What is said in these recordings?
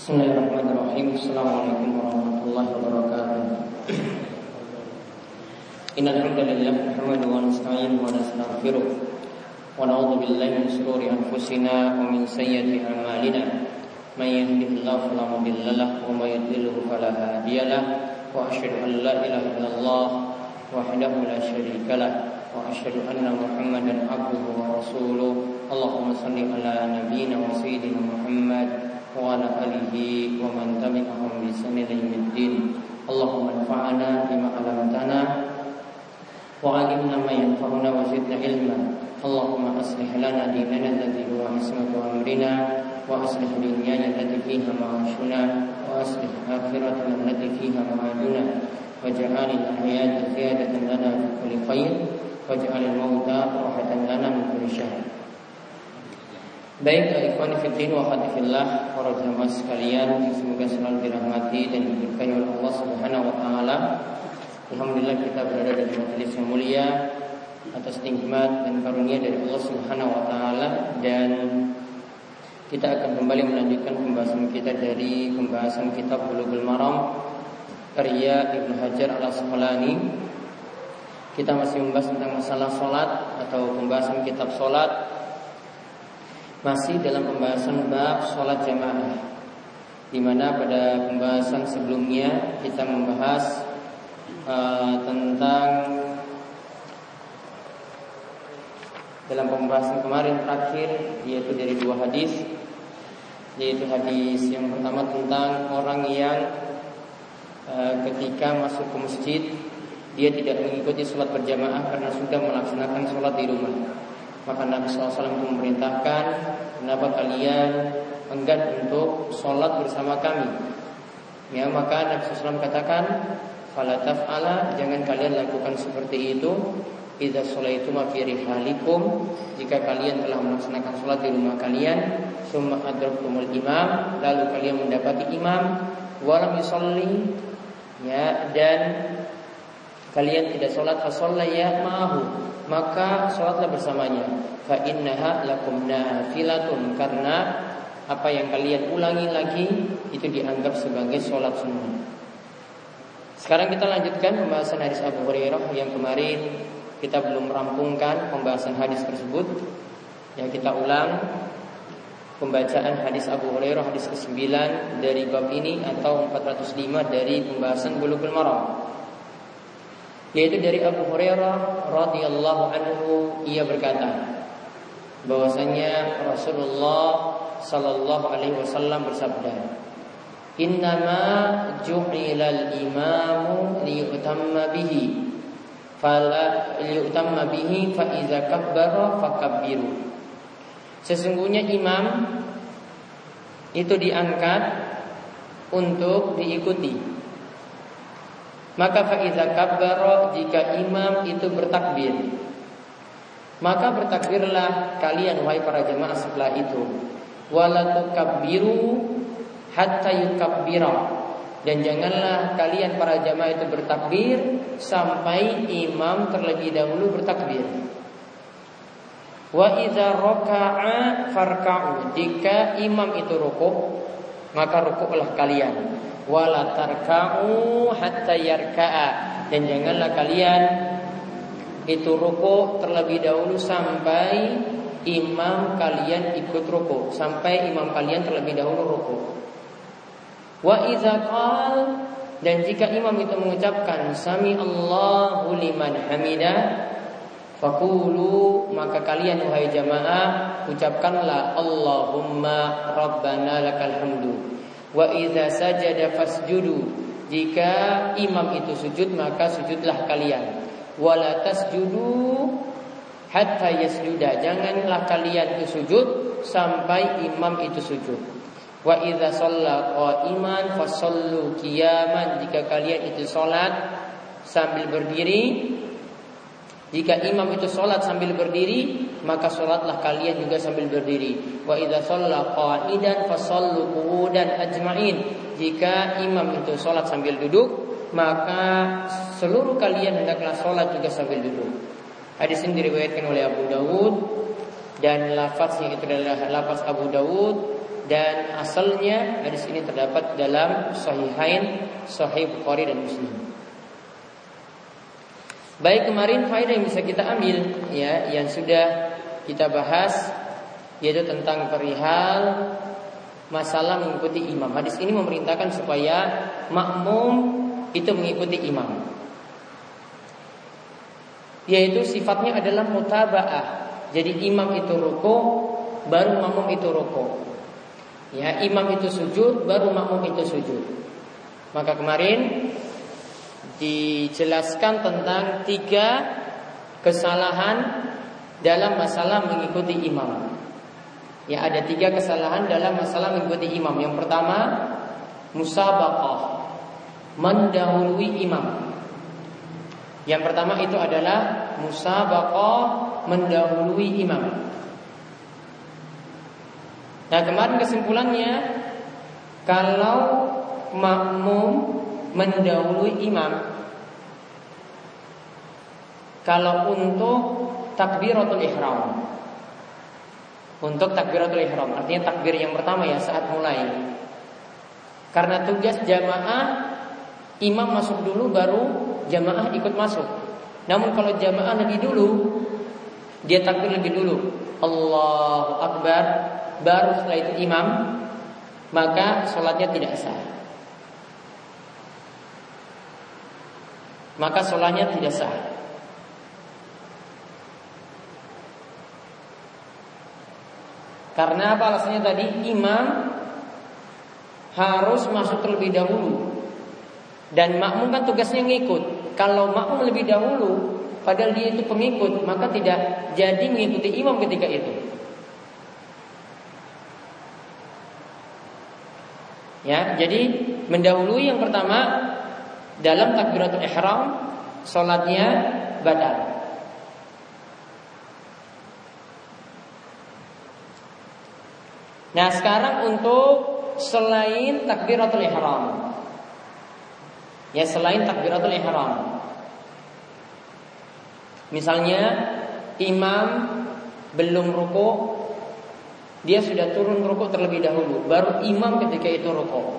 Bismillahirrahmanirrahim. Assalamualaikum warahmatullahi wabarakatuh. Innal hamdalillah nahmaduhu wa nasta'inuhu wa nastaghfiruh wa na'udzu billahi min shururi anfusina wa min sayyiati a'malina. May yahdihillahu fala mudilla lahu wa may yudlilhu fala hadiya lahu. Wa asyhadu an la ilaha illallah wahdahu la syarika lah. وأشهد أن محمدا عبده ورسوله اللهم صل على نبينا وسيدنا محمد وعلى آله ومن تبعهم بإحسان إلى يوم الدين اللهم انفعنا بما علمتنا وعلمنا ما ينفعنا وزدنا علما اللهم أصلح لنا ديننا الذي هو عصمة أمرنا وأصلح دنيانا التي فيها معاشنا وأصلح آخرتنا التي فيها معادنا واجعل الحياة زيادة لنا في كل خير. Baik ikhwan fillah wa akhwatillah, para jamaah sekalian, semoga selalu dirahmati dan diberkahi oleh Allah Subhanahu wa taala. Alhamdulillah kita berada di majelis yang mulia atas nikmat dan karunia dari Allah Subhanahu wa taala, dan kita akan kembali melanjutkan pembahasan kita dari pembahasan kitab Bulughul Maram karya Ibnu Hajar Al-Asqalani. Kita masih membahas tentang masalah sholat atau pembahasan kitab sholat, masih dalam pembahasan bab sholat jamaah, di mana pada pembahasan sebelumnya kita membahas tentang dalam pembahasan kemarin terakhir, yaitu dari dua hadis, yaitu hadis yang pertama tentang orang yang ketika masuk ke masjid dia tidak mengikuti sholat berjamaah karena sudah melaksanakan sholat di rumah. Maka Nabi SAW memerintahkan, kenapa kalian enggan untuk sholat bersama kami? Ya, maka Nabi SAW katakan, fala taf'ala, jangan kalian lakukan seperti itu. Idza sholaitum fi rihalikum, jika kalian telah melaksanakan sholat di rumah kalian, summa adraktumul imam, lalu kalian mendapati imam, walam yusolli, ya, dan kalian tidak sholat, fasollayya ma'ahu, maka sholatlah bersamanya. Fa innaha lakum nafilatun, karena apa yang kalian ulangi lagi itu dianggap sebagai sholat sunnah. Sekarang kita lanjutkan pembahasan hadis Abu Hurairah yang kemarin kita belum merampungkan pembahasan hadis tersebut. Ya, kita ulang pembacaan hadis Abu Hurairah hadis ke-9 dari bab ini atau 405 dari pembahasan Bulughul Maram. Yaitu dari Abu Hurairah radhiyallahu anhu, ia berkata bahwasanya Rasulullah sallallahu alaihi wasallam bersabda, "Innama ju'ilal imamu liyutamma bihi, fala liyutamma bihi fa idza kabbara fakabbiru." Sesungguhnya imam itu diangkat untuk diikuti. Maka fa'idza kabbara, jika imam itu bertakbir, maka bertakbirlah kalian wahai para jemaah setelah itu. Wala tukabbiru hatta yukabbira, dan janganlah kalian para jemaah itu bertakbir sampai imam terlebih dahulu bertakbir. Wa idza raka'a farka'u, jika imam itu rukuk, maka rukuklah kalian. Wala tarka'u hatta yarka'a, dan janganlah kalian itu rukuk terlebih dahulu sampai imam kalian ikut rukuk, sampai imam kalian terlebih dahulu rukuk. Wa idza qala, dan jika imam itu mengucapkan sami Allahu liman hamidah, faqulu, maka kalian wahai jamaah ucapkanlah Allahumma rabbana lakal hamdu. Wa idza sajada fasjudu, jika imam itu sujud maka sujudlah kalian. Wala tasjudu hatta yasjuda, janganlah kalian itu sujud sampai imam itu sujud. Wa idza shalla qa'iman fasallu qiyaman, jika kalian itu salat sambil berdiri, jika imam itu sholat sambil berdiri, maka sholatlah kalian juga sambil berdiri. Wa idza shalla qa'idan fasallu qu'udan ajma'in, jika imam itu sholat sambil duduk, maka seluruh kalian hendaklah sholat juga sambil duduk. Hadis ini diriwayatkan oleh Abu Dawud, dan lafaznya itu adalah lafaz Abu Dawud dan asalnya hadis ini terdapat dalam Sahihain, Sahih Bukhari dan Muslim. Baik, kemarin faedah yang bisa kita ambil ya, yang sudah kita bahas, yaitu tentang perihal masalah mengikuti imam. Hadis ini memerintahkan supaya makmum itu mengikuti imam, yaitu sifatnya adalah mutaba'ah. Jadi imam itu rukuk, baru makmum itu rukuk. Ya, imam itu sujud, baru makmum itu sujud. Maka kemarin dijelaskan tentang 3 kesalahan dalam masalah mengikuti imam. Ya, ada 3 kesalahan dalam masalah mengikuti imam. Yang pertama, musabaqah, mendahului imam. Yang pertama itu adalah musabaqah, mendahului imam. Nah, kemarin kesimpulannya, kalau makmum mendahului imam kalau untuk takbiratul ihram. Untuk takbiratul ihram artinya takbir yang pertama ya, saat mulai. Karena tugas jamaah, imam masuk dulu baru jamaah ikut masuk. Namun kalau jamaah lebih dulu, dia takbir lebih dulu, Allahu Akbar, baru setelah itu imam, maka sholatnya tidak sah. Maka sholatnya tidak sah. Karena apa alasannya tadi? Imam harus masuk terlebih dahulu, dan makmum kan tugasnya ngikut. Kalau makmum lebih dahulu, padahal dia itu pengikut, maka tidak jadi mengikuti imam ketika itu. Ya, jadi mendahului yang pertama dalam takbiratul ihram, sholatnya batal. Nah, sekarang untuk selain takbiratul ihram, ya, selain takbiratul ihram, misalnya imam belum rukuk, dia sudah turun rukuk terlebih dahulu, baru imam ketika itu rukuk.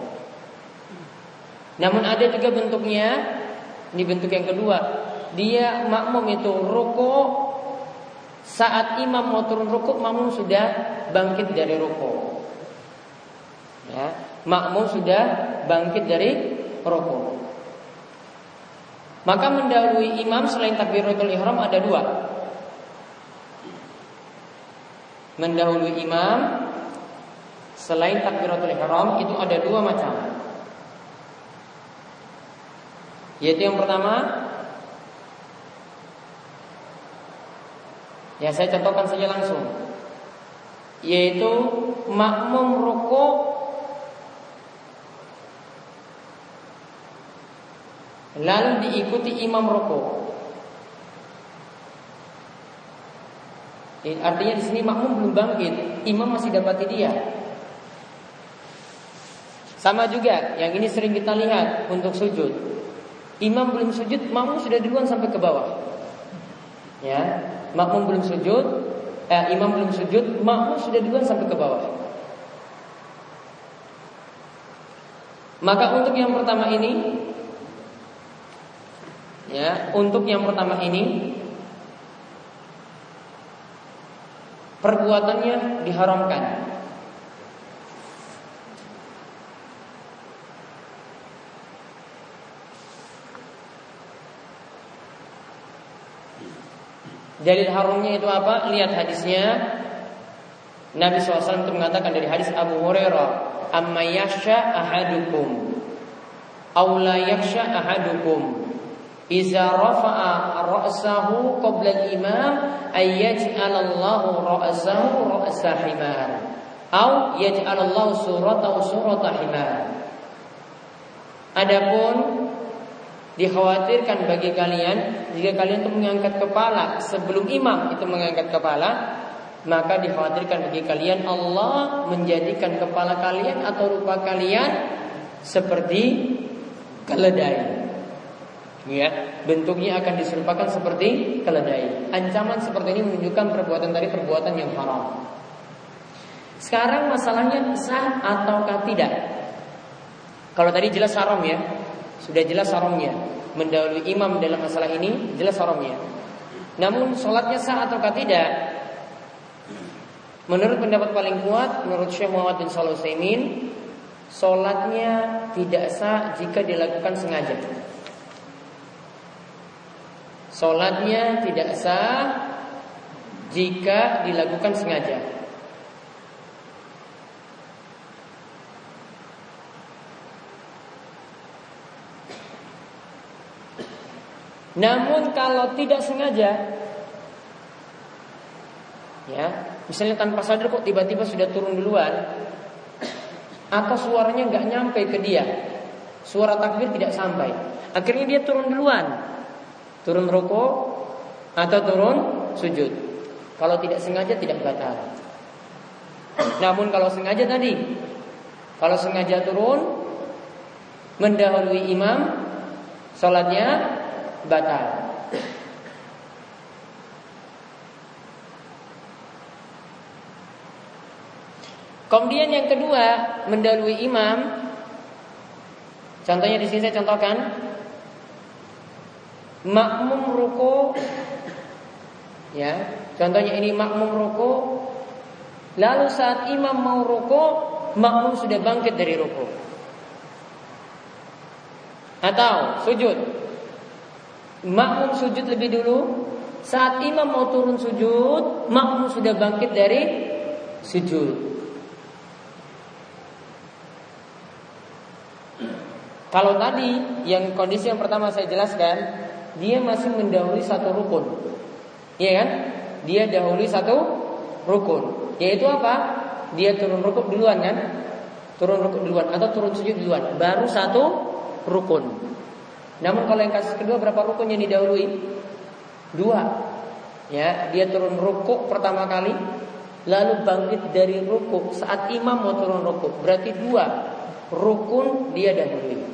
Namun ada juga bentuknya, ini bentuk yang kedua, dia makmum itu rukuk, saat imam mau turun rukuk, makmum sudah bangkit dari rukuk. Ya, makmum sudah bangkit dari rukuk. Maka mendahului imam selain takbiratul ihram ada 2. Mendahului imam selain takbiratul ihram itu ada 2 macam. Yaitu yang pertama, ya, saya contohkan saja langsung, yaitu makmum rukuk lalu diikuti imam rukuk. Artinya di sini makmum belum bangkit, imam masih dapati dia. Sama juga, yang ini sering kita lihat untuk sujud. Imam belum sujud, makmum sudah duluan sampai ke bawah. Ya, makmum belum sujud, imam belum sujud, makmum sudah duluan sampai ke bawah. Maka untuk yang pertama ini, ya, untuk yang pertama ini, perbuatannya diharamkan. Dalil haramnya itu apa? Lihat hadisnya. Nabi SAW itu mengatakan dari hadis Abu Hurairah, "Amma yakhsha ahadukum aw la yakhsha ahadukum iza rafa'a ra'sahu qabla al-imam ay yaj'alallahu ra'sahu ra'sa himar aw yaj'alallahu suratahu surata himar." Adapun dikhawatirkan bagi kalian jika kalian itu mengangkat kepala sebelum imam itu mengangkat kepala, maka dikhawatirkan bagi kalian Allah menjadikan kepala kalian atau rupa kalian seperti keledai. Ya, bentuknya akan diserupakan seperti keledai. Ancaman seperti ini menunjukkan perbuatan dari perbuatan yang haram. Sekarang masalahnya sah ataukah tidak? Kalau tadi jelas haram ya, sudah jelas haramnya. Mendahului imam dalam masalah ini jelas haramnya. Namun sholatnya sah ataukah tidak? Menurut pendapat paling kuat, menurut Syekh Muhammad bin Shalih Al-Utsaimin, sholatnya tidak sah jika dilakukan sengaja. Sholatnya tidak sah jika dilakukan sengaja. Namun kalau tidak sengaja, ya, misalnya tanpa sadar kok tiba-tiba sudah turun duluan, atau suaranya nggak nyampe ke dia, suara takbir tidak sampai, akhirnya dia turun duluan, turun rukuk atau turun sujud. Kalau tidak sengaja tidak batal. Namun kalau sengaja tadi, kalau sengaja turun mendahului imam, sholatnya batal. Kemudian yang kedua, mendahului imam. Contohnya di sini saya contohkan, makmum ruku, ya, contohnya ini makmum ruku. Lalu saat imam mau ruku, makmum sudah bangkit dari ruku atau sujud. Makmum sujud lebih dulu. Saat imam mau turun sujud, makmum sudah bangkit dari sujud. Kalau tadi yang kondisi yang pertama saya jelaskan, dia masih mendahului satu rukun, iya kan? Dia dahului satu rukun, yaitu apa? Dia turun rukuk duluan kan? Turun rukuk duluan atau turun sujud duluan, baru satu rukun. Namun kalau yang kasus kedua, berapa rukun yang didahului? 2. Ya, dia turun rukuk pertama kali, lalu bangkit dari rukuk saat imam mau turun rukuk. Berarti 2 rukun dia dahului.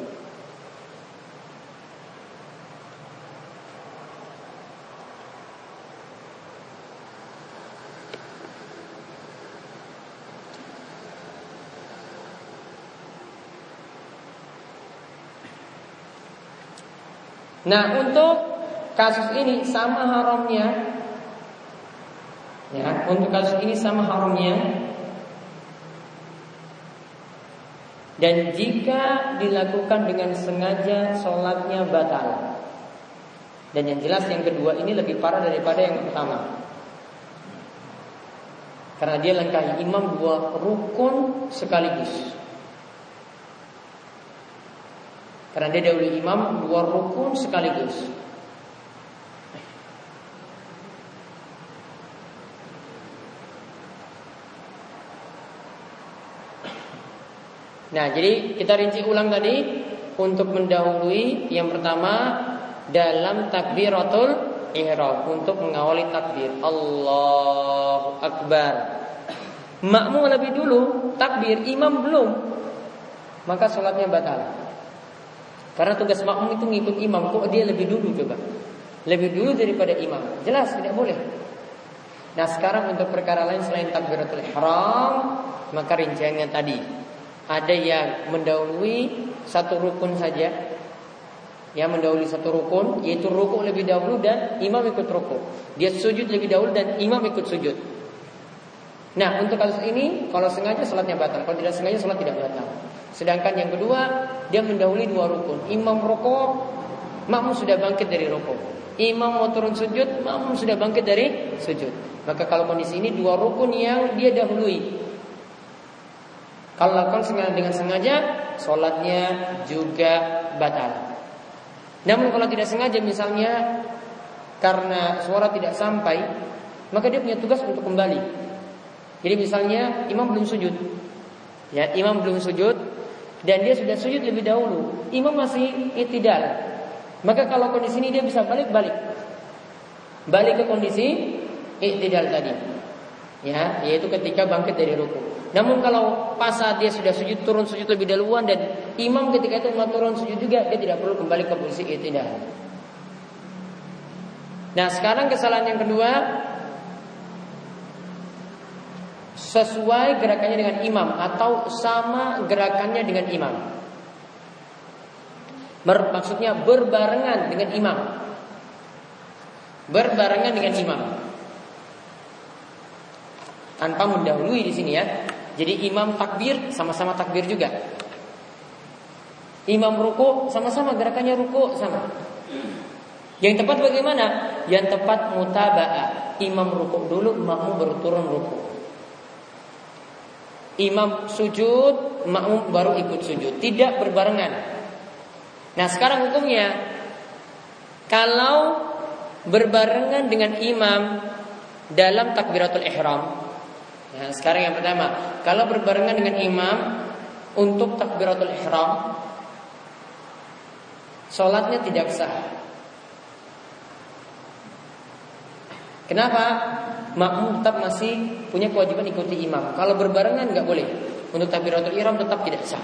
Nah, untuk kasus ini sama haramnya, ya, untuk kasus ini sama haramnya. Dan jika dilakukan dengan sengaja, sholatnya batal. Dan yang jelas yang kedua ini lebih parah daripada yang pertama, karena dia langkahi imam 2 rukun sekaligus. Karena dia dahului imam 2 rukun sekaligus. Nah, jadi kita rinci ulang tadi. Untuk mendahului yang pertama dalam takbiratul ihram, untuk mengawali takbir Allahu Akbar. Makmum lebih dulu takbir, imam belum, maka sholatnya batal. Karena tugas makmum itu ngikut imam. Kok dia lebih dulu coba? Lebih dulu daripada imam. Jelas tidak boleh. Nah, sekarang untuk perkara lain selain takbiratul ihram, maka rinciannya tadi, ada yang mendahului satu rukun saja, yang mendahului satu rukun, yaitu rukuk lebih dahulu dan imam ikut rukuk. Dia sujud lebih dahulu dan imam ikut sujud. Nah, untuk kasus ini, kalau sengaja sholatnya batal, kalau tidak sengaja sholat tidak batal. Sedangkan yang kedua, dia mendahului 2 rukun. Imam rukuk, makmum sudah bangkit dari rukuk. Imam mau turun sujud, makmum sudah bangkit dari sujud. Maka kalau kondisi ini 2 rukun yang dia dahului, kalau lakukan dengan sengaja, sholatnya juga batal. Namun kalau tidak sengaja, misalnya karena suara tidak sampai, maka dia punya tugas untuk kembali. Jadi misalnya imam belum sujud, ya, imam belum sujud dan dia sudah sujud lebih dahulu, imam masih i'tidal, maka kalau kondisi ini dia bisa balik ke kondisi i'tidal tadi, ya, yaitu ketika bangkit dari ruku. Namun kalau pas saat dia sudah sujud, turun sujud lebih dahuluan dan imam ketika itu mau turun sujud juga, dia tidak perlu kembali ke posisi i'tidal. Nah, sekarang kesalahan yang kedua, sesuai gerakannya dengan imam atau sama gerakannya dengan imam. Maksudnya berbarengan dengan imam. Berbarengan dengan imam. Tanpa mendahului di sini ya. Jadi imam takbir sama-sama takbir juga. Imam ruku sama-sama gerakannya ruku sama. Yang tepat bagaimana? Yang tepat mutaba'ah. Imam ruku dulu, makmum baru turun ruku. Imam sujud, makmum baru ikut sujud. Tidak berbarengan. Nah sekarang hukumnya, kalau berbarengan dengan imam dalam takbiratul ihram. Nah sekarang yang pertama, kalau berbarengan dengan imam untuk takbiratul ihram, sholatnya tidak sah. Kenapa? Makmum tetap masih punya kewajiban ikuti imam. Kalau berbarengan nggak boleh. Untuk takbiratul ihram tetap tidak sah.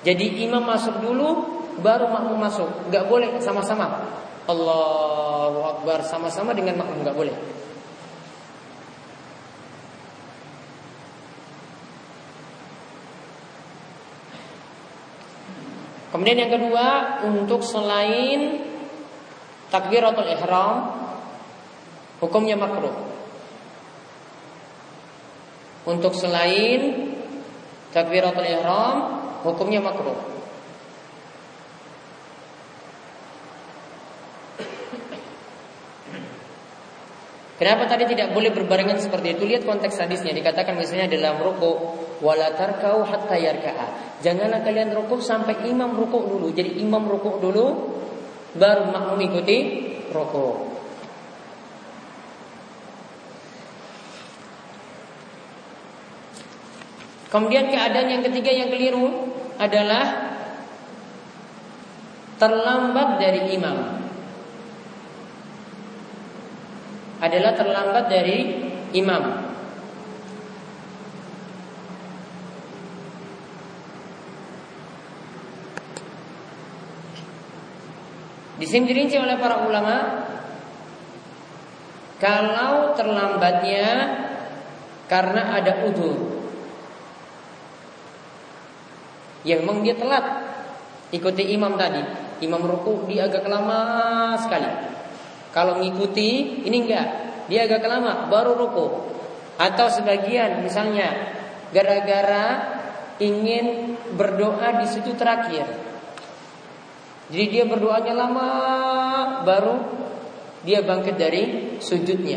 Jadi imam masuk dulu, baru makmum masuk. Nggak boleh sama-sama. Allahu Akbar sama-sama dengan makmum nggak boleh. Kemudian yang kedua, untuk selain takbiratul ihram, hukumnya makruh. Untuk selain takbiratul ihram, hukumnya makruh. Kenapa tadi tidak boleh berbarengan seperti itu? Lihat konteks hadisnya. Dikatakan misalnya dalam ruku, wala tarkau hatta yarka'a. Janganlah kalian rukuk sampai imam rukuk dulu. Jadi imam rukuk dulu, baru makmum ikuti rukuk. Kemudian keadaan yang ketiga yang keliru adalah terlambat dari imam. Adalah terlambat dari imam. Di sini dirinci oleh para ulama, kalau terlambatnya karena ada udzur, yang memang dia telat ikuti imam tadi. Imam ruku dia agak lama sekali. Kalau ngikuti ini enggak, dia agak lama baru ruku. Atau sebagian misalnya gara-gara ingin berdoa di situ terakhir, jadi dia berdoanya lama, baru dia bangkit dari sujudnya.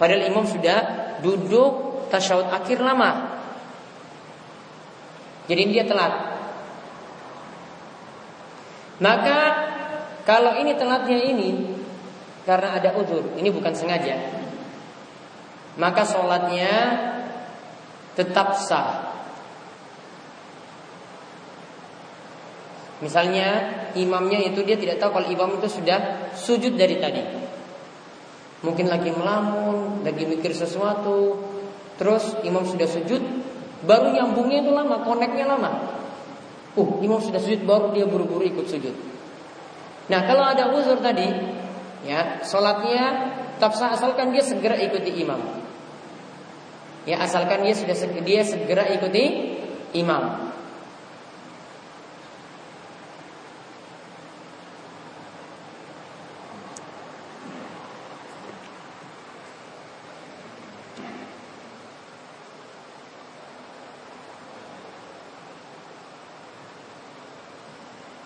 Padahal imam sudah duduk tasyahud akhir lama. Jadi dia telat. Maka kalau ini telatnya ini karena ada udzur, ini bukan sengaja, maka sholatnya tetap sah. Misalnya imamnya itu dia tidak tahu kalau imam itu sudah sujud dari tadi. Mungkin lagi melamun, lagi mikir sesuatu. Terus imam sudah sujud, baru nyambungnya itu lama, koneknya lama. Imam sudah sujud, baru dia buru-buru ikut sujud. Nah kalau ada uzur tadi, ya sholatnya tetap sah asalkan dia segera ikuti imam. Ya asalkan dia segera ikuti imam.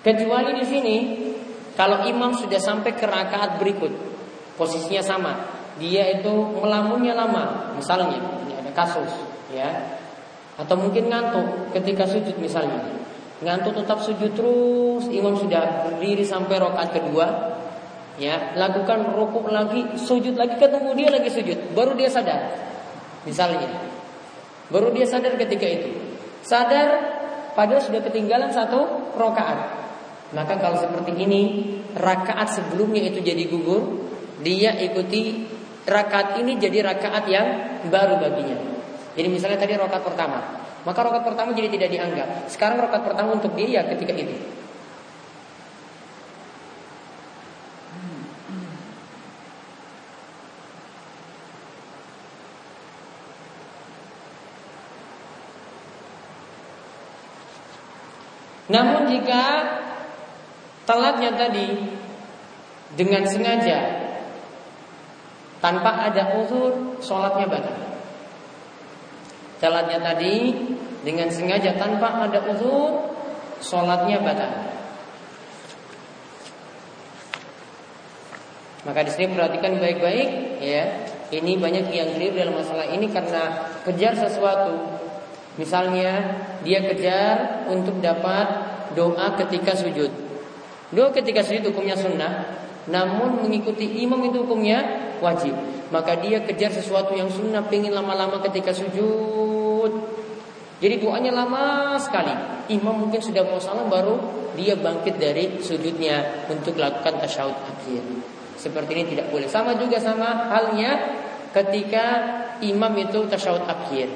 Kecuali di sini kalau imam sudah sampai ke rakaat berikut, posisinya sama, dia itu melamunnya lama, misalnya ini ada kasus ya, atau mungkin ngantuk ketika sujud misalnya, ngantuk tetap sujud terus, imam sudah berdiri sampai rakaat kedua, ya lakukan rukuk lagi, sujud lagi, ketemu dia lagi sujud, baru dia sadar, misalnya, baru dia sadar ketika itu, sadar padahal sudah ketinggalan satu rakaat. Maka kalau seperti ini, rakaat sebelumnya itu jadi gugur, dia ikuti rakaat ini jadi rakaat yang baru baginya. Jadi misalnya tadi rakaat pertama, maka rakaat pertama jadi tidak dianggap. Sekarang rakaat pertama untuk dia ya ketika itu. Namun jika telatnya tadi dengan sengaja tanpa ada uzur, sholatnya batal. Telatnya tadi dengan sengaja tanpa ada uzur, sholatnya batal. Maka di sini perhatikan baik-baik, ya. Ini banyak yang keliru dalam masalah ini karena kejar sesuatu. Misalnya dia kejar untuk dapat doa ketika sujud. Doa ketika sujud hukumnya sunnah, namun mengikuti imam itu hukumnya wajib. Maka dia kejar sesuatu yang sunnah, pengen lama-lama ketika sujud. Jadi doanya lama sekali. Imam mungkin sudah mau salam baru dia bangkit dari sujudnya untuk lakukan tasyahud akhir. Seperti ini tidak boleh. Sama juga sama halnya ketika imam itu tasyahud akhir.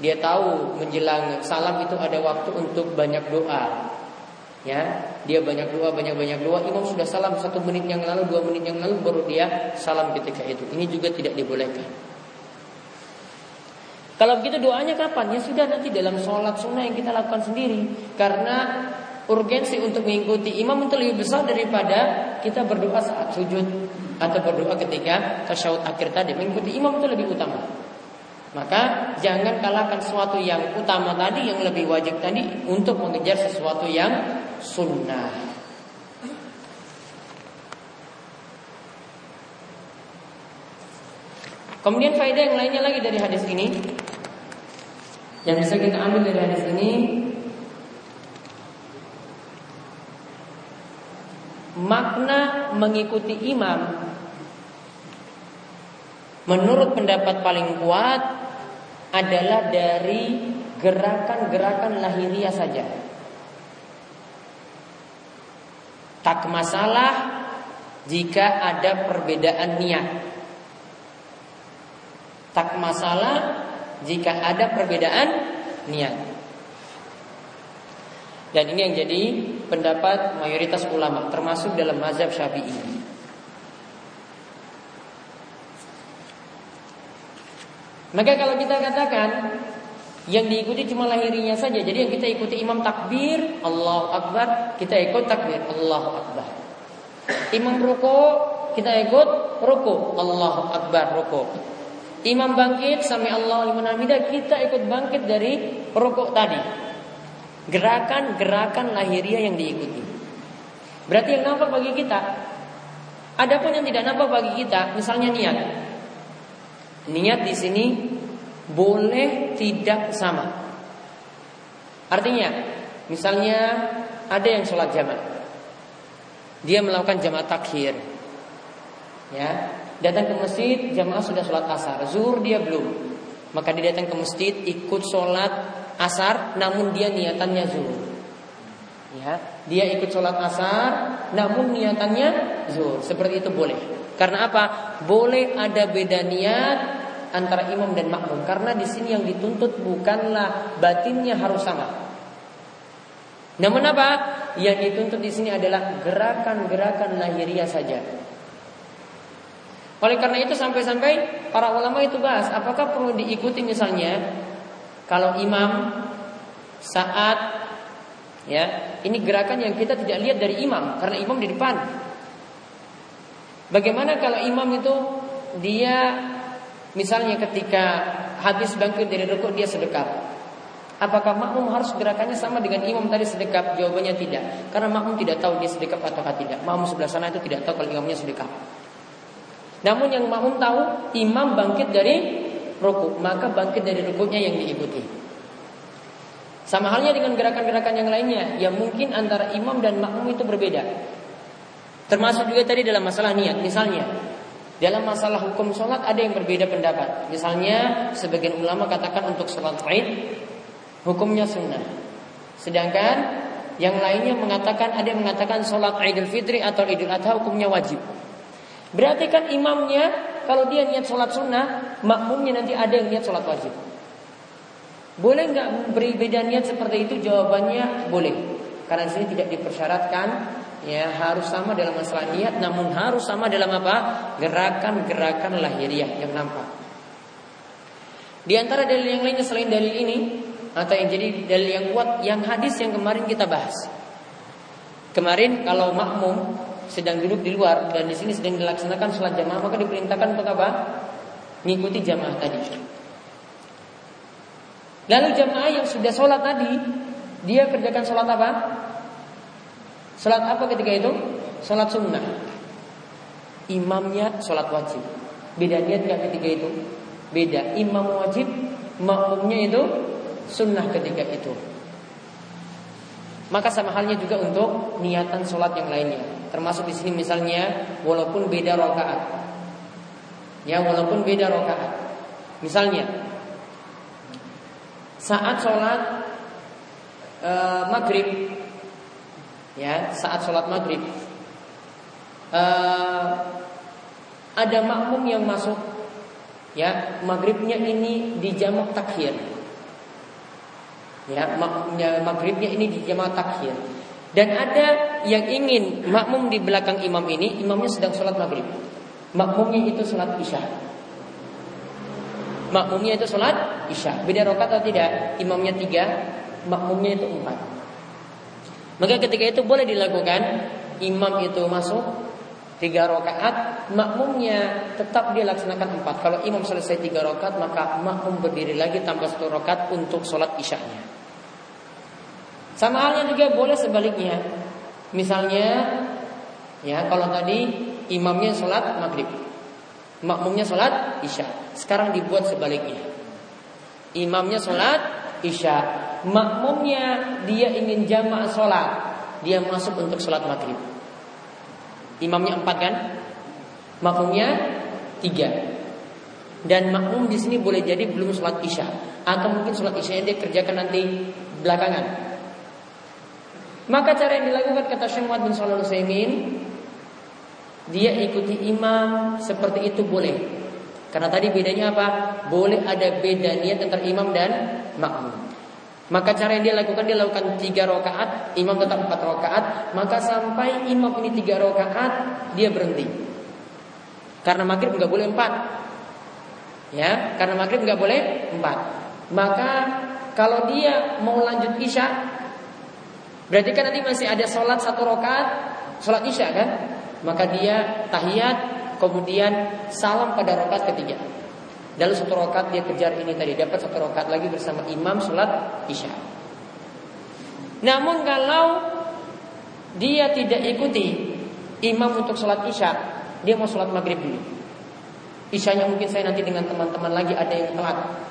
Dia tahu menjelang salam itu ada waktu untuk banyak doa. Ya, dia banyak doa. Imam sudah salam 1 menit yang lalu, 2 menit yang lalu baru dia salam ketika itu. Ini juga tidak dibolehkan. Kalau begitu doanya kapan? Ya sudah nanti dalam sholat sunnah yang kita lakukan sendiri. Karena urgensi untuk mengikuti imam itu lebih besar daripada kita berdoa saat sujud atau berdoa ketika tasyahud akhir tadi. Mengikuti imam itu lebih utama. Maka jangan kalahkan sesuatu yang utama tadi, yang lebih wajib tadi, untuk mengejar sesuatu yang sunnah. Kemudian faedah yang lainnya lagi dari hadis ini, yang bisa kita ambil dari hadis ini, makna mengikuti imam menurut pendapat paling kuat adalah dari gerakan-gerakan lahiriah saja. Tak masalah jika ada perbedaan niat. Tak masalah jika ada perbedaan niat. Dan ini yang jadi pendapat mayoritas ulama, termasuk dalam mazhab Syafi'i. Maka kalau kita katakan yang diikuti cuma lahirinya saja, jadi yang kita ikuti imam takbir Allahu Akbar, kita ikut takbir Allahu Akbar. Imam rukuk, kita ikut rukuk Allahu Akbar rukuk. Imam bangkit sami Allahu liman hamidah, kita ikut bangkit dari rukuk tadi. Gerakan-gerakan lahiriah yang diikuti. Berarti yang nampak bagi kita. Adapun yang tidak nampak bagi kita, misalnya niat. Niat di sini boleh tidak sama. Artinya, misalnya ada yang sholat jamaah, dia melakukan jamaah takhir, ya, datang ke masjid jamaah sudah sholat asar, zuhur dia belum, maka dia datang ke masjid ikut sholat asar, namun dia niatannya zuhur, ya, dia ikut sholat asar, namun niatannya zuhur, seperti itu boleh. Karena apa? Boleh ada beda niat antara imam dan makmum. Karena di sini yang dituntut bukanlah batinnya harus sama. Namun apa? Yang dituntut di sini adalah gerakan-gerakan lahiriah saja. Oleh karena itu sampai-sampai para ulama itu bahas apakah perlu diikuti misalnya kalau imam saat, ya, ini gerakan yang kita tidak lihat dari imam karena imam di depan. Bagaimana kalau imam itu dia misalnya ketika habis bangkit dari rukuk dia sedekap. Apakah makmum harus gerakannya sama dengan imam tadi sedekap? Jawabannya tidak. Karena makmum tidak tahu dia sedekap atau tidak. Makmum sebelah sana itu tidak tahu kalau imamnya sedekap. Namun yang makmum tahu imam bangkit dari rukuk, maka bangkit dari rukuknya yang diikuti. Sama halnya dengan gerakan-gerakan yang lainnya yang mungkin antara imam dan makmum itu berbeda. Termasuk juga tadi dalam masalah niat. Misalnya, dalam masalah hukum sholat ada yang berbeda pendapat. Misalnya, sebagian ulama katakan untuk sholat Id hukumnya sunnah. Sedangkan yang lainnya mengatakan, ada yang mengatakan sholat Idul Fitri atau Idul Adha hukumnya wajib. Berarti kan imamnya kalau dia niat sholat sunnah, makmumnya nanti ada yang niat sholat wajib. Boleh nggak berbeda niat seperti itu? Jawabannya boleh. Karena di sini tidak dipersyaratkan. Ya, harus sama dalam masalah niat, namun harus sama dalam apa? Gerakan-gerakan lahiriah yang nampak. Di antara dalil yang lainnya selain dalil ini, atau yang jadi dalil yang kuat yang hadis yang kemarin kita bahas. Kemarin kalau makmum sedang duduk di luar dan di sini sedang dilaksanakan salat jamaah, maka diperintahkan untuk apa? Mengikuti jamaah tadi. Lalu jamaah yang sudah salat tadi, dia kerjakan salat apa? Salat apa ketika itu? Salat sunnah. Imamnya salat wajib. Beda niat enggak ketika itu? Beda. Imam wajib, makmumnya itu sunnah ketika itu. Maka sama halnya juga untuk niatan sholat yang lainnya. Termasuk di sini misalnya walaupun beda rakaat. Ya, walaupun beda rakaat. Misalnya saat sholat maghrib, ya saat sholat maghrib ada makmum yang masuk, ya maghribnya ini di jamak takhir. Ya, maghribnya ini di jamaah takhir. Dan ada yang ingin makmum di belakang imam ini, imamnya sedang sholat maghrib, makmumnya itu sholat isya. Makmumnya itu sholat isya. Beda rokat atau tidak? Imamnya 3, makmumnya itu 4. Maka ketika itu boleh dilakukan, imam itu masuk 3 rokaat, makmumnya tetap dilaksanakan 4. Kalau imam selesai 3 rokaat, maka makmum berdiri lagi tambah 1 rokaat untuk sholat isyanya. Sama halnya juga boleh sebaliknya. Misalnya, ya kalau tadi imamnya sholat maghrib, makmumnya sholat isya. Sekarang dibuat sebaliknya. Imamnya sholat isya, makmumnya dia ingin jamak sholat, dia masuk untuk sholat maghrib. Imamnya 4 kan, makmumnya 3. Dan makmum di sini boleh jadi belum sholat isya, atau mungkin sholat isyanya dia kerjakan nanti belakangan. Maka cara yang dilakukan kata Syekh Muhammad bin Shalih Al-Utsaimin, dia ikuti imam seperti itu boleh. Karena tadi bedanya apa? Boleh ada beda niat antara imam dan makmum. Maka cara yang dia lakukan 3 rakaat, imam tetap 4 rakaat, maka sampai imam ini 3 rakaat dia berhenti. Karena maghrib enggak boleh 4. Ya, karena maghrib enggak boleh 4. Maka kalau dia mau lanjut isya, berarti kan nanti masih ada sholat 1 rokaat, sholat isya kan? Maka dia tahiyat, kemudian salam pada rokaat ketiga. Lalu 1 rokaat dia kejar ini tadi, dapat 1 rokaat lagi bersama imam sholat isya. Namun kalau dia tidak ikuti imam untuk sholat isya, dia mau sholat maghrib dulu. Isyanya mungkin saya nanti dengan teman-teman lagi ada yang telat.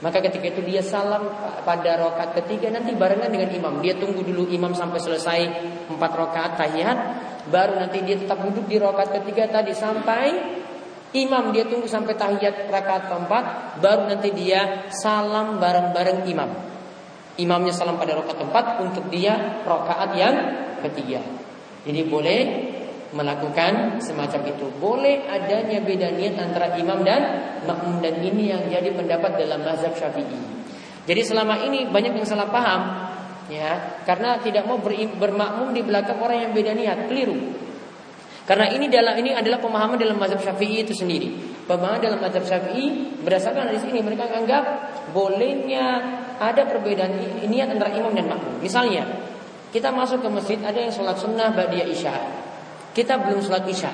Maka ketika itu dia salam pada rokaat ketiga, nanti barengan dengan imam. Dia tunggu dulu imam sampai selesai 4 rokaat tahiyat, baru nanti dia tetap duduk di rokaat ketiga tadi sampai imam, dia tunggu sampai tahiyat rokaat keempat, baru nanti dia salam bareng-bareng imam. Imamnya salam pada rokaat keempat, untuk dia rokaat yang ketiga. Jadi boleh melakukan semacam itu. Boleh adanya beda niat antara imam dan makmum, dan ini yang jadi pendapat dalam mazhab Syafi'i. Jadi selama ini banyak yang salah paham, ya, karena tidak mau bermakmum di belakang orang yang beda niat. Keliru. Karena ini adalah pemahaman dalam mazhab Syafi'i itu sendiri. Pemahaman dalam mazhab Syafi'i berdasarkan hadis ini, mereka menganggap bolehnya ada perbedaan niat antara imam dan makmum. Misalnya, kita masuk ke masjid, ada yang sholat sunnah ba'da isya. Kita belum sholat isya.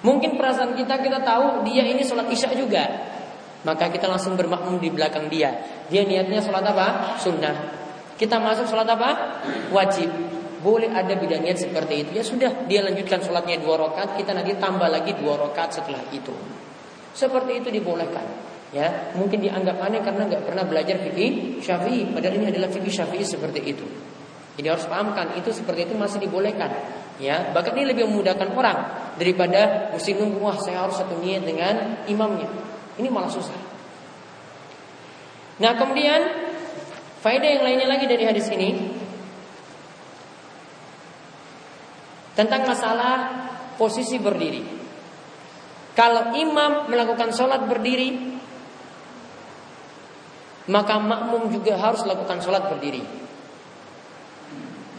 Mungkin perasaan kita tahu dia ini sholat isya juga, maka kita langsung bermakmum di belakang dia. Dia niatnya sholat apa? Sunnah. Kita masuk sholat apa? Wajib. Boleh ada beda niat seperti itu. Ya sudah, dia lanjutkan sholatnya 2 rokaat, kita nanti tambah lagi 2 rokaat setelah itu. Seperti itu dibolehkan. Ya, mungkin dianggap aneh karena nggak pernah belajar fikih Syafi'i. Padahal ini adalah fikih Syafi'i seperti itu. Jadi harus pahamkan itu seperti itu masih dibolehkan, ya. Bahkan ini lebih memudahkan orang daripada mesti nunggu, wah saya harus satu niat dengan imamnya. Ini malah susah. Nah, kemudian faedah yang lainnya lagi dari hadis ini tentang masalah posisi berdiri. Kalau imam melakukan sholat berdiri, maka makmum juga harus lakukan sholat berdiri.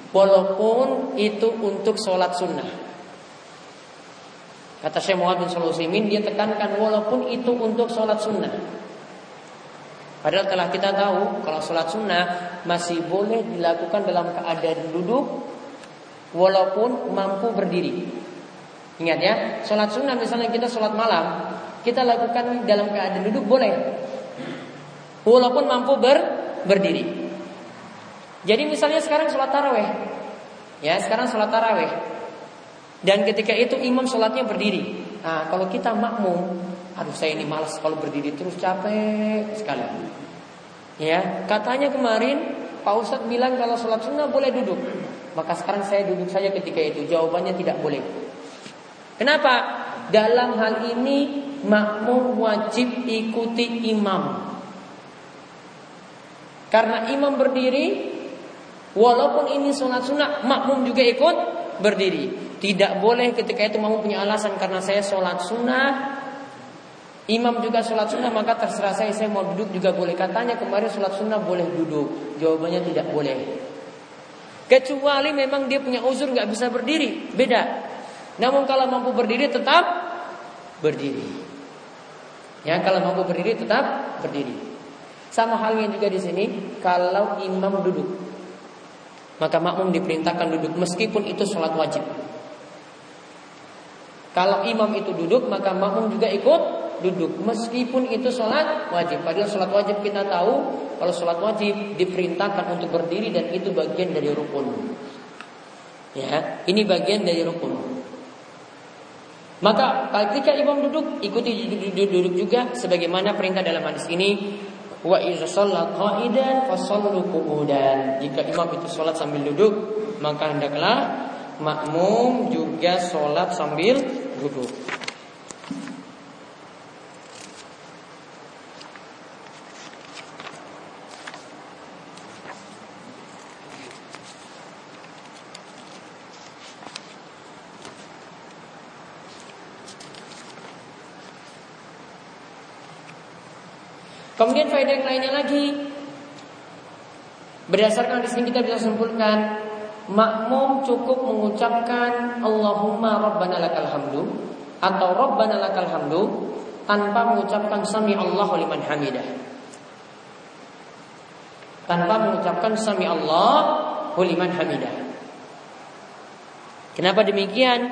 Walaupun itu untuk sholat sunnah. Kata Syekh Muhammad bin Shalih Al-Utsaimin, dia tekankan walaupun itu untuk sholat sunnah. Padahal telah kita tahu kalau sholat sunnah masih boleh dilakukan dalam keadaan duduk walaupun mampu berdiri. Ingat ya, sholat sunnah misalnya kita sholat malam, kita lakukan dalam keadaan duduk boleh walaupun mampu berdiri. Jadi misalnya sekarang sholat tarawih, ya sekarang sholat tarawih, dan ketika itu imam sholatnya berdiri. Nah kalau kita makmum, aduh saya ini malas kalau berdiri terus, capek sekali. Ya, katanya kemarin Pak Ustadz bilang kalau sholat sunnah boleh duduk, maka sekarang saya duduk saja ketika itu. Jawabannya tidak boleh. Kenapa? Dalam hal ini makmum wajib ikuti imam. Karena imam berdiri, walaupun ini sholat sunnah, makmum juga ikut berdiri. Tidak boleh ketika itu makmum punya alasan karena saya sholat sunnah, imam juga sholat sunnah, maka terserah saya mau duduk juga boleh. Katanya kemarin sholat sunnah boleh duduk. Jawabannya tidak boleh. Kecuali memang dia punya uzur gak bisa berdiri, beda. Namun kalau mampu berdiri tetap berdiri. Ya, kalau mampu berdiri tetap berdiri. Sama halnya juga di sini, kalau imam duduk, maka makmum diperintahkan duduk meskipun itu sholat wajib. Kalau imam itu duduk, maka makmum juga ikut duduk meskipun itu sholat wajib. Padahal sholat wajib kita tahu kalau sholat wajib diperintahkan untuk berdiri, dan itu bagian dari rukun. Ya, ini bagian dari rukun. Maka ketika imam duduk, ikuti duduk juga sebagaimana perintah dalam hadis ini, wa idza shalla qa'idan fasallu qu'udan. Jika imam itu sholat sambil duduk, maka hendaklah makmum juga sholat sambil duduk. Kemudian faedah yang lainnya lagi, berdasarkan hadis ini kita bisa simpulkan, makmum cukup mengucapkan Allahumma rabbana lakal hamdu atau rabbana lakal hamdu tanpa mengucapkan sami Allahu liman hamidah. Tanpa mengucapkan sami Allahu liman hamidah. Kenapa demikian?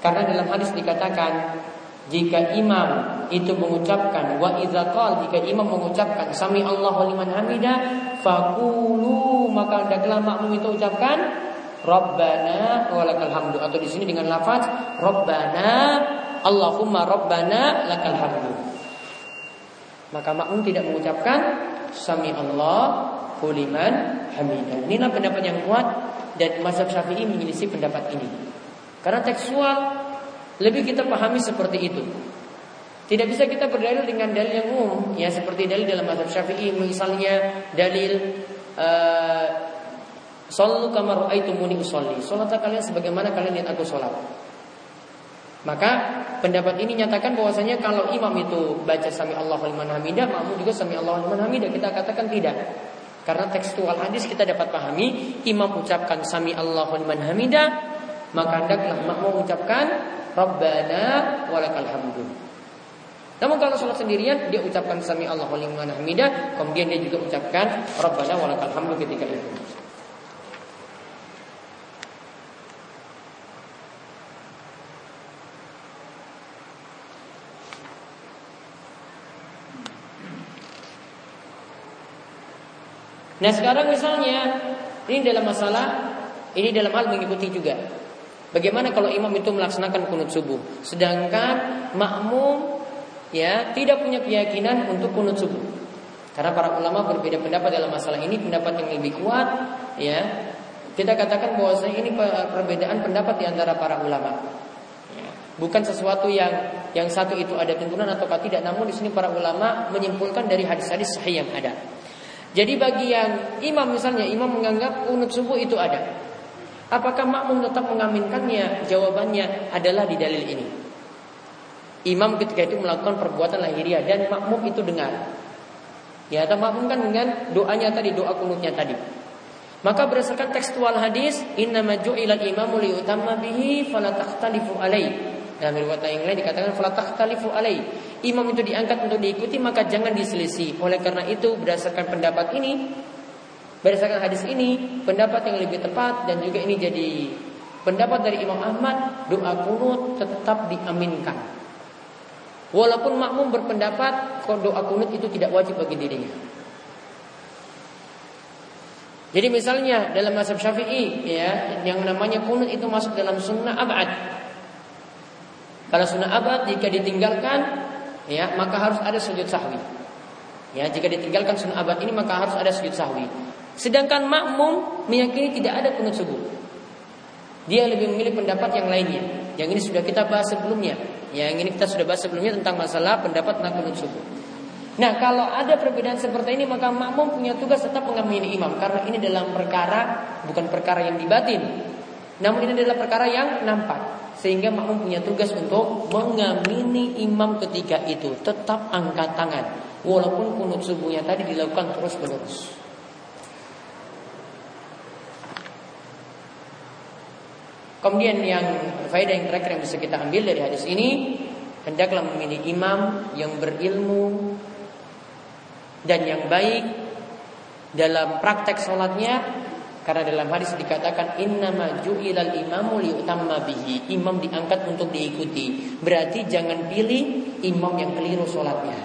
Karena dalam hadis dikatakan, jika imam itu mengucapkan wa idza qala, jika imam mengucapkan sami Allahu liman hamidah, faqulu, maka hendaklah makmum itu ucapkan rabbana walakal hamdu, atau di sini dengan lafaz rabbana Allahumma rabbana lakal hamdu. Maka makmum tidak mengucapkan sami Allahu liman hamidah. Inilah pendapat yang kuat, dan mazhab Syafi'i menyelisih pendapat ini. Karena tekstual lebih kita pahami seperti itu. Tidak bisa kita berdalil dengan dalil yang umum, ya seperti dalil dalam mazhab Syafi'i, misalnya dalil sallu kama ra'aitumuni usolli, sholatlah kalian sebagaimana kalian lihat aku sholat. Maka pendapat ini nyatakan bahwasanya kalau imam itu baca sami Allahu liman hamidah, makmum juga sami Allahu liman hamidah. Kita katakan tidak, karena tekstual hadis kita dapat pahami imam ucapkan sami Allahu liman hamidah, maka hendaklah makmum ucapkan rabbana walakal hamdu. Namun kalau sholat sendirian, dia ucapkan sami Allahu liman hamidah, kemudian dia juga ucapkan rabbana walakal hamdu ketika itu. Nah sekarang misalnya ini dalam hal mengikuti juga, bagaimana kalau imam itu melaksanakan kunut subuh, sedangkan makmum ya tidak punya keyakinan untuk kunut subuh. Karena para ulama berbeda pendapat dalam masalah ini, pendapat yang lebih kuat ya. Kita katakan bahwasanya ini perbedaan pendapat di antara para ulama. Bukan sesuatu yang satu itu ada tuntunan ataukah tidak, namun di sini para ulama menyimpulkan dari hadis-hadis sahih yang ada. Jadi bagi yang imam misalnya, imam menganggap kunut subuh itu ada, apakah makmum tetap mengaminkannya? Jawabannya adalah di dalil ini. Imam ketika itu melakukan perbuatan lahiriah dan makmum itu dengar. Ya, atau makmum kan dengan doanya tadi, doa kunutnya tadi. Maka berdasarkan tekstual hadis, innama ju'ilal imamu liyutamma bihi fala takhtalifu alaihi. Dalam riwayat yang lain dikatakan falathtalifu alai, imam itu diangkat untuk diikuti maka jangan diselisih. Oleh karena itu berdasarkan pendapat ini, berdasarkan hadis ini, pendapat yang lebih tepat dan juga ini jadi pendapat dari Imam Ahmad, doa qunut tetap diaminkan. Walaupun makmum berpendapat kalau doa qunut itu tidak wajib bagi dirinya. Jadi misalnya dalam mazhab Syafi'i ya, yang namanya qunut itu masuk dalam sunnah ab'ad. Kalau sunnah ab'ad jika ditinggalkan ya, maka harus ada sujud sahwi. Ya, jika ditinggalkan sunnah ab'ad ini maka harus ada sujud sahwi. Sedangkan makmum meyakini tidak ada qunut subuh. Dia lebih memilih pendapat yang lainnya. Yang ini sudah kita bahas sebelumnya. Yang ini kita sudah bahas sebelumnya tentang masalah pendapat tentang qunut subuh. Nah, kalau ada perbedaan seperti ini maka makmum punya tugas tetap mengamini imam, karena ini dalam perkara bukan perkara yang dibatin, namun ini adalah perkara yang nampak. Sehingga makmum punya tugas untuk mengamini imam ketika itu, tetap angkat tangan walaupun qunut subuhnya tadi dilakukan terus-menerus. Kemudian yang faedah yang terakhir yang bisa kita ambil dari hadis ini, hendaklah memilih imam yang berilmu dan yang baik dalam praktek sholatnya, karena dalam hadis dikatakan innama ju'ilal imamu liutamma bihi, imam diangkat untuk diikuti. Berarti jangan pilih imam yang keliru sholatnya.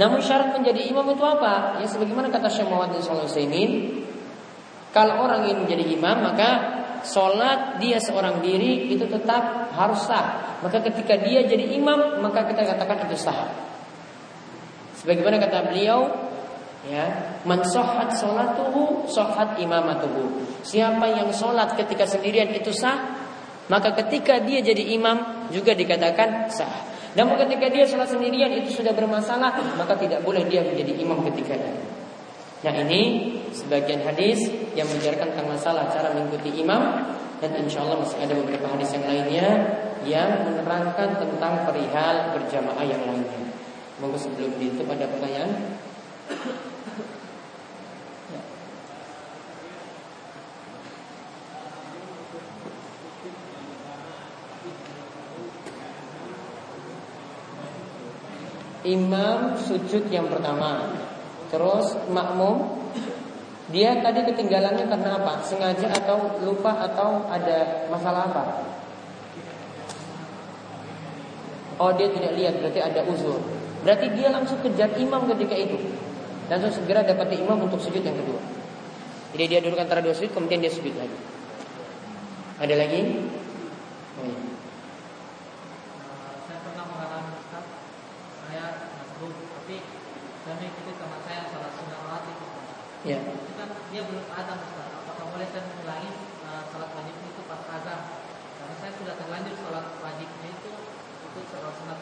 Namun syarat menjadi imam itu apa? Ya sebagaimana kata Syekh Muhammad bin Shalih Al-Utsaimin, kalau orang ingin menjadi imam maka sholat dia seorang diri itu tetap harus sah. Maka ketika dia jadi imam maka kita katakan itu sah. Sebagaimana kata beliau, ya, man sahhat sholatuhu sahhat imamatuhu. Siapa yang sholat ketika sendirian itu sah, maka ketika dia jadi imam juga dikatakan sah. Namun ketika dia sholat sendirian itu sudah bermasalah, maka tidak boleh dia menjadi imam ketika itu. Nah ini sebagian hadis yang menjelaskan tentang masalah cara mengikuti imam, dan insya Allah masih ada beberapa hadis yang lainnya yang menerangkan tentang perihal berjamaah yang lainnya. Monggo sebelum itu ada pertanyaan? Imam sujud yang pertama. Terus makmum dia tadi ketinggalannya karena apa? Sengaja atau lupa atau ada masalah apa? Oh dia tidak lihat, berarti ada uzur. Berarti dia langsung kejar imam ketika itu, langsung segera dapati imam untuk sujud yang kedua. Jadi dia duduk antara dua sujud kemudian dia sujud lagi. Ada lagi? Ya. Dia belum azan, apakah boleh saya mengulangi salat wajib itu pas azan? Karena saya sudah terlanjur salat wajibnya itu salat sunat.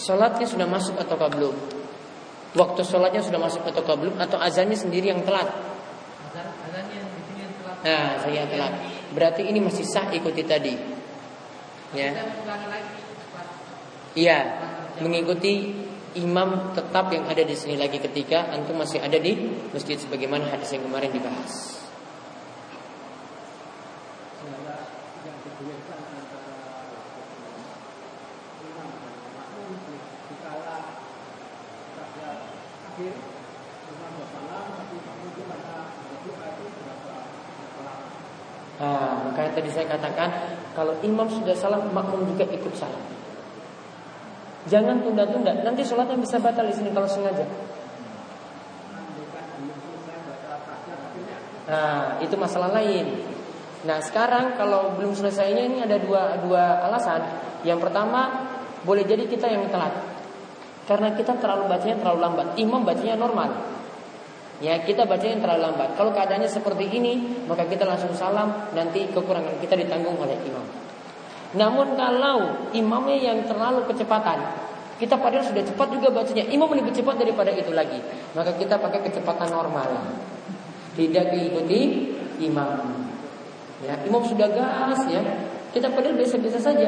Salatnya sudah masuk ataukah belum? Waktu salatnya sudah masuk ataukah belum? Atau azannya sendiri yang telat? Azannya di sini yang telat. Nah, saya telat. Berarti ini masih sah ikuti tadi. Ya. Saya mengulangi lagi. Iya, mengikuti imam tetap yang ada di sini lagi ketika antum masih ada di masjid sebagaimana hadis yang kemarin dibahas. Makanya tadi saya katakan kalau imam sudah salam makmum juga ikut salam. Jangan tunda-tunda, nanti sholatnya bisa batal di sini kalau sengaja. Nah, itu masalah lain. Nah, sekarang kalau belum selesainya ini ada dua alasan. Yang pertama, boleh jadi kita yang telat, karena kita bacanya terlalu lambat. Imam bacanya normal, ya kita bacanya terlalu lambat. Kalau keadaannya seperti ini, maka kita langsung salam. Nanti kekurangan kita ditanggung oleh imam. Namun kalau imamnya yang terlalu kecepatan, kita padahal sudah cepat juga bacanya, imam lebih cepat daripada itu lagi, maka kita pakai kecepatan normal, tidak diikuti imam. Ya, imam sudah gas ya, kita padahal biasa-biasa saja.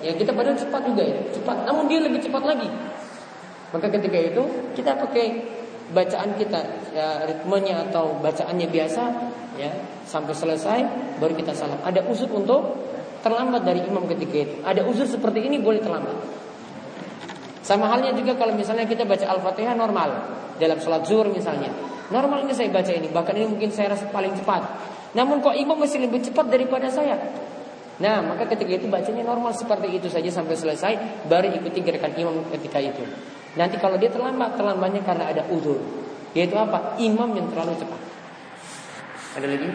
Ya, kita padahal cepat juga ya, cepat. Namun dia lebih cepat lagi. Maka ketika itu kita pakai bacaan kita ya, ritmenya atau bacaannya biasa, ya, sampai selesai baru kita salam. Ada uzur untuk terlambat dari imam ketika itu. Ada uzur seperti ini boleh terlambat. Sama halnya juga kalau misalnya kita baca Al-Fatihah normal dalam sholat zuhur misalnya. Normalnya saya baca ini, bahkan ini mungkin saya rasa paling cepat. Namun kok imam masih lebih cepat daripada saya. Nah, maka ketika itu bacanya normal seperti itu saja sampai selesai, baru ikuti gerakan imam ketika itu. Nanti kalau dia terlambat, terlambatnya karena ada uzur. Yaitu apa? Imam yang terlalu cepat. Ada lagi?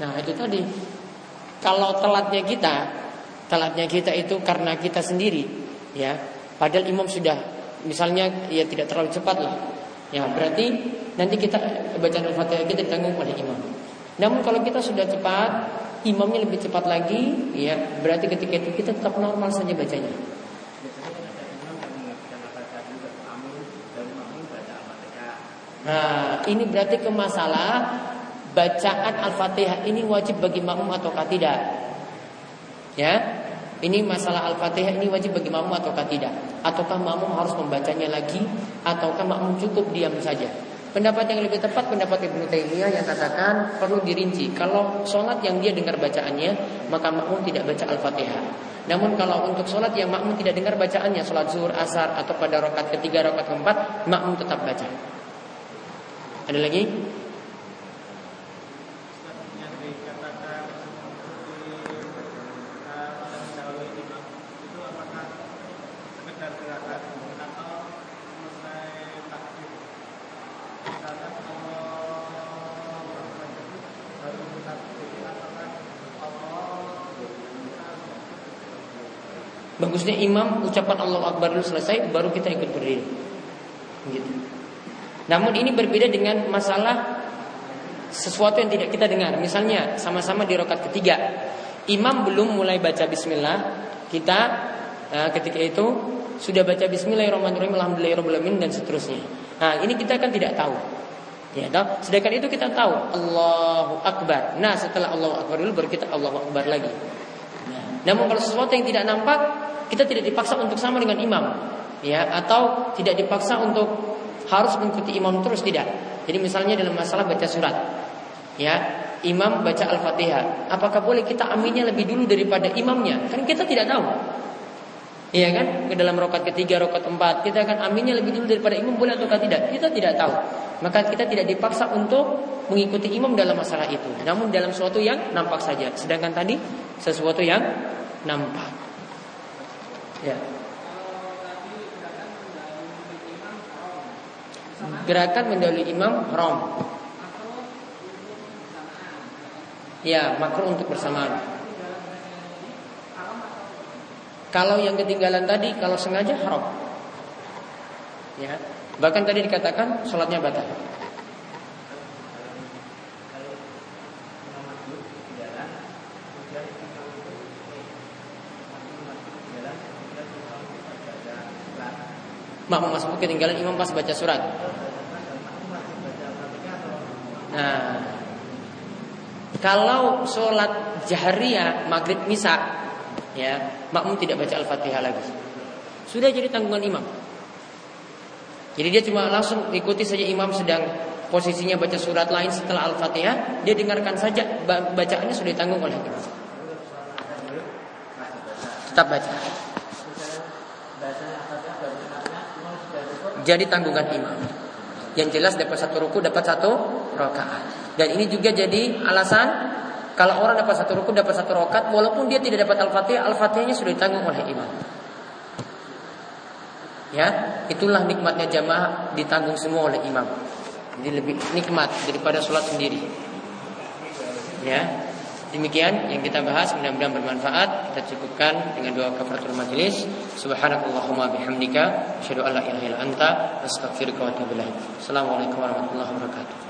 Nah, itu tadi. Kalau telatnya kita itu karena kita sendiri, ya. Padahal imam sudah misalnya ya tidak terlalu cepat lah. Ya, berarti nanti kita bacaan Al-Fatihah kita ditanggung oleh imam. Namun kalau kita sudah cepat, imamnya lebih cepat lagi, ya. Berarti ketika itu kita tetap normal saja bacanya. Nah, ini berarti kemasalah bacaan Al-Fatihah ini wajib bagi makmum ataukah tidak? Ya. Ini masalah Al-Fatihah ini wajib bagi makmum ataukah tidak? Ataukah makmum harus membacanya lagi ataukah makmum cukup diam saja? Pendapat yang lebih tepat pendapat Ibnu Taimiyah yang katakan perlu dirinci. Kalau sholat yang dia dengar bacaannya, maka makmum tidak baca Al-Fatihah. Namun kalau untuk sholat yang makmum tidak dengar bacaannya, sholat zuhur, asar atau pada rakaat ketiga, rakaat keempat, makmum tetap baca. Ada lagi? Bagusnya imam ucapan Allahu Akbar dulu selesai baru kita ikut berdiri. Gitu. Namun ini berbeda dengan masalah sesuatu yang tidak kita dengar. Misalnya sama-sama di rakaat ketiga, imam belum mulai baca bismillah, kita ketika itu sudah baca bismillahirrahmanirrahim, alhamdulillahirabbil alamin dan seterusnya. Nah, ini kita kan tidak tahu. Ya, toh? Sedangkan itu kita tahu Allahu Akbar. Nah, setelah Allahu Akbar dulu baru kita Allahu Akbar lagi. Namun kalau sesuatu yang tidak nampak, kita tidak dipaksa untuk sama dengan imam, ya, atau tidak dipaksa untuk harus mengikuti imam terus, tidak. Jadi misalnya dalam masalah baca surat, ya, imam baca Al-Fatihah, apakah boleh kita aminnya lebih dulu daripada imamnya? Kan kita tidak tahu, iya kan? Ke dalam rakaat ketiga, rakaat keempat, kita akan aminnya lebih dulu daripada imam, boleh atau tidak? Kita tidak tahu. Maka kita tidak dipaksa untuk mengikuti imam dalam masalah itu. Namun dalam sesuatu yang nampak saja. Sedangkan tadi sesuatu yang nampak. Ya. Gerakan mendahului imam haram. Ya, makruh untuk bersamaan. Kalau yang ketinggalan tadi, kalau sengaja haram. Ya. Bahkan tadi dikatakan sholatnya batal. Makmum masuk ketinggalan imam pas baca surat. Nah, kalau sholat jahriyah maghrib misa, ya, makmum tidak baca Al-Fatihah lagi. Sudah jadi tanggungan imam. Jadi dia cuma langsung ikuti saja imam sedang posisinya baca surat lain setelah Al-Fatihah, dia dengarkan saja, bacaannya sudah ditanggung oleh imam. Tetap baca. Jadi tanggungan imam. Yang jelas dapat satu ruku, dapat satu rakaat. Dan ini juga jadi alasan kalau orang dapat satu ruku, dapat satu rakaat, walaupun dia tidak dapat Al-Fatihah, Al-Fatihahnya sudah ditanggung oleh imam. Ya, itulah nikmatnya jamaah, ditanggung semua oleh imam. Jadi lebih nikmat daripada sholat sendiri. Ya. Demikian yang kita bahas, mudah-mudahan bermanfaat. Kita cukupkan dengan doa kafaratul majlis. Subhanakallahumma bihamdika, asyhadu an la ilaha illa anta, astaghfiruka wa atubu ilaik. Assalamualaikum warahmatullahi wabarakatuh.